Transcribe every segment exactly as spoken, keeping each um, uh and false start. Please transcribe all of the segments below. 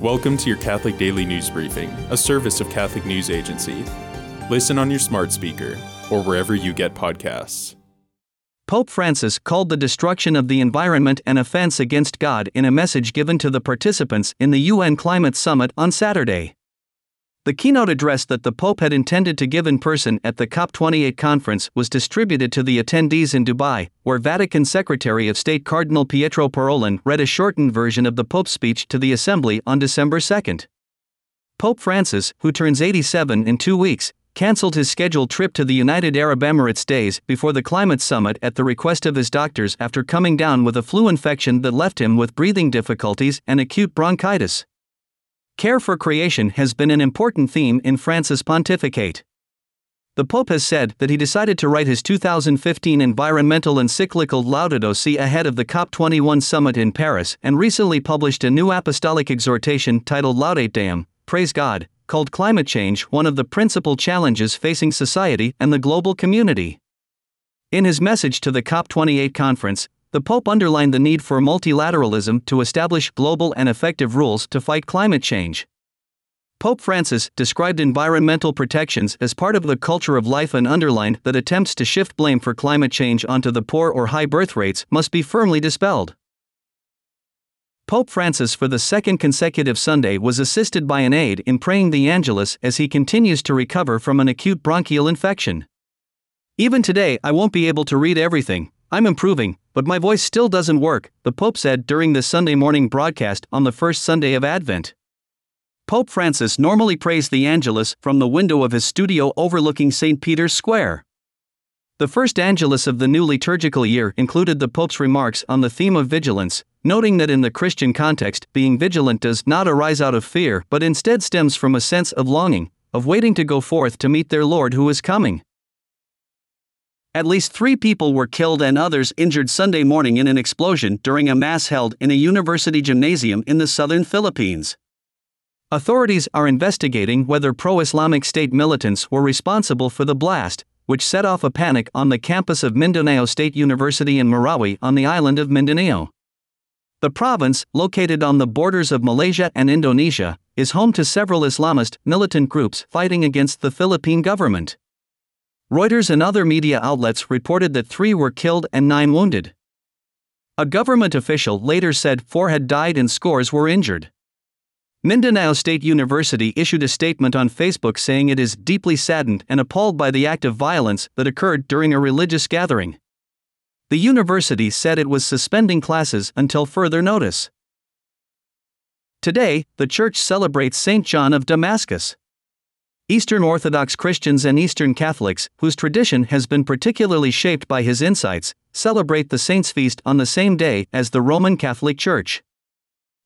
Welcome to your Catholic Daily News Briefing, a service of Catholic News Agency. Listen on your smart speaker or wherever you get podcasts. Pope Francis called the destruction of the environment an offense against God in a message given to the participants in the U N Climate Summit on Saturday. The keynote address that the Pope had intended to give in person at the COP twenty-eight conference was distributed to the attendees in Dubai, where Vatican Secretary of State Cardinal Pietro Parolin read a shortened version of the Pope's speech to the Assembly on December second. Pope Francis, who turns eighty-seven in two weeks, cancelled his scheduled trip to the United Arab Emirates days before the climate summit at the request of his doctors after coming down with a flu infection that left him with breathing difficulties and acute bronchitis. Care for creation has been an important theme in Francis' pontificate. The Pope has said that he decided to write his two thousand fifteen environmental encyclical Laudato Si ahead of the COP twenty-one summit in Paris and recently published a new apostolic exhortation titled Laudate Deum, Praise God, called climate change one of the principal challenges facing society and the global community. In his message to the COP twenty-eight conference, the Pope underlined the need for multilateralism to establish global and effective rules to fight climate change. Pope Francis described environmental protections as part of the culture of life and underlined that attempts to shift blame for climate change onto the poor or high birth rates must be firmly dispelled. Pope Francis, for the second consecutive Sunday, was assisted by an aide in praying the Angelus as he continues to recover from an acute bronchial infection. "Even today, I won't be able to read everything. I'm improving, but my voice still doesn't work," the Pope said during the Sunday morning broadcast on the first Sunday of Advent. Pope Francis normally prays the Angelus from the window of his studio overlooking Saint Peter's Square. The first Angelus of the new liturgical year included the Pope's remarks on the theme of vigilance, noting that in the Christian context, being vigilant does not arise out of fear but instead stems from a sense of longing, of waiting to go forth to meet their Lord who is coming. At least three people were killed and others injured Sunday morning in an explosion during a mass held in a university gymnasium in the southern Philippines. Authorities are investigating whether pro-Islamic State militants were responsible for the blast, which set off a panic on the campus of Mindanao State University in Marawi on the island of Mindanao. The province, located on the borders of Malaysia and Indonesia, is home to several Islamist militant groups fighting against the Philippine government. Reuters and other media outlets reported that three were killed and nine wounded. A government official later said four had died and scores were injured. Mindanao State University issued a statement on Facebook saying it is deeply saddened and appalled by the act of violence that occurred during a religious gathering. The university said it was suspending classes until further notice. Today, the Church celebrates Saint John of Damascus. Eastern Orthodox Christians and Eastern Catholics, whose tradition has been particularly shaped by his insights, celebrate the saint's feast on the same day as the Roman Catholic Church.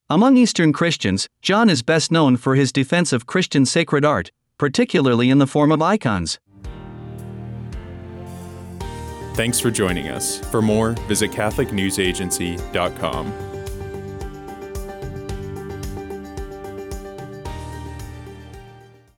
Among Eastern Christians, John is best known for his defense of Christian sacred art, particularly in the form of icons. Thanks for joining us. For more, visit Catholic News Agency dot com.